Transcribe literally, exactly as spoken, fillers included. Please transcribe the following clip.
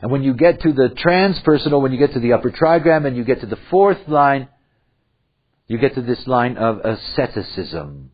And when you get to the transpersonal, when you get to the upper trigram and you get to the fourth line, you get to this line of asceticism.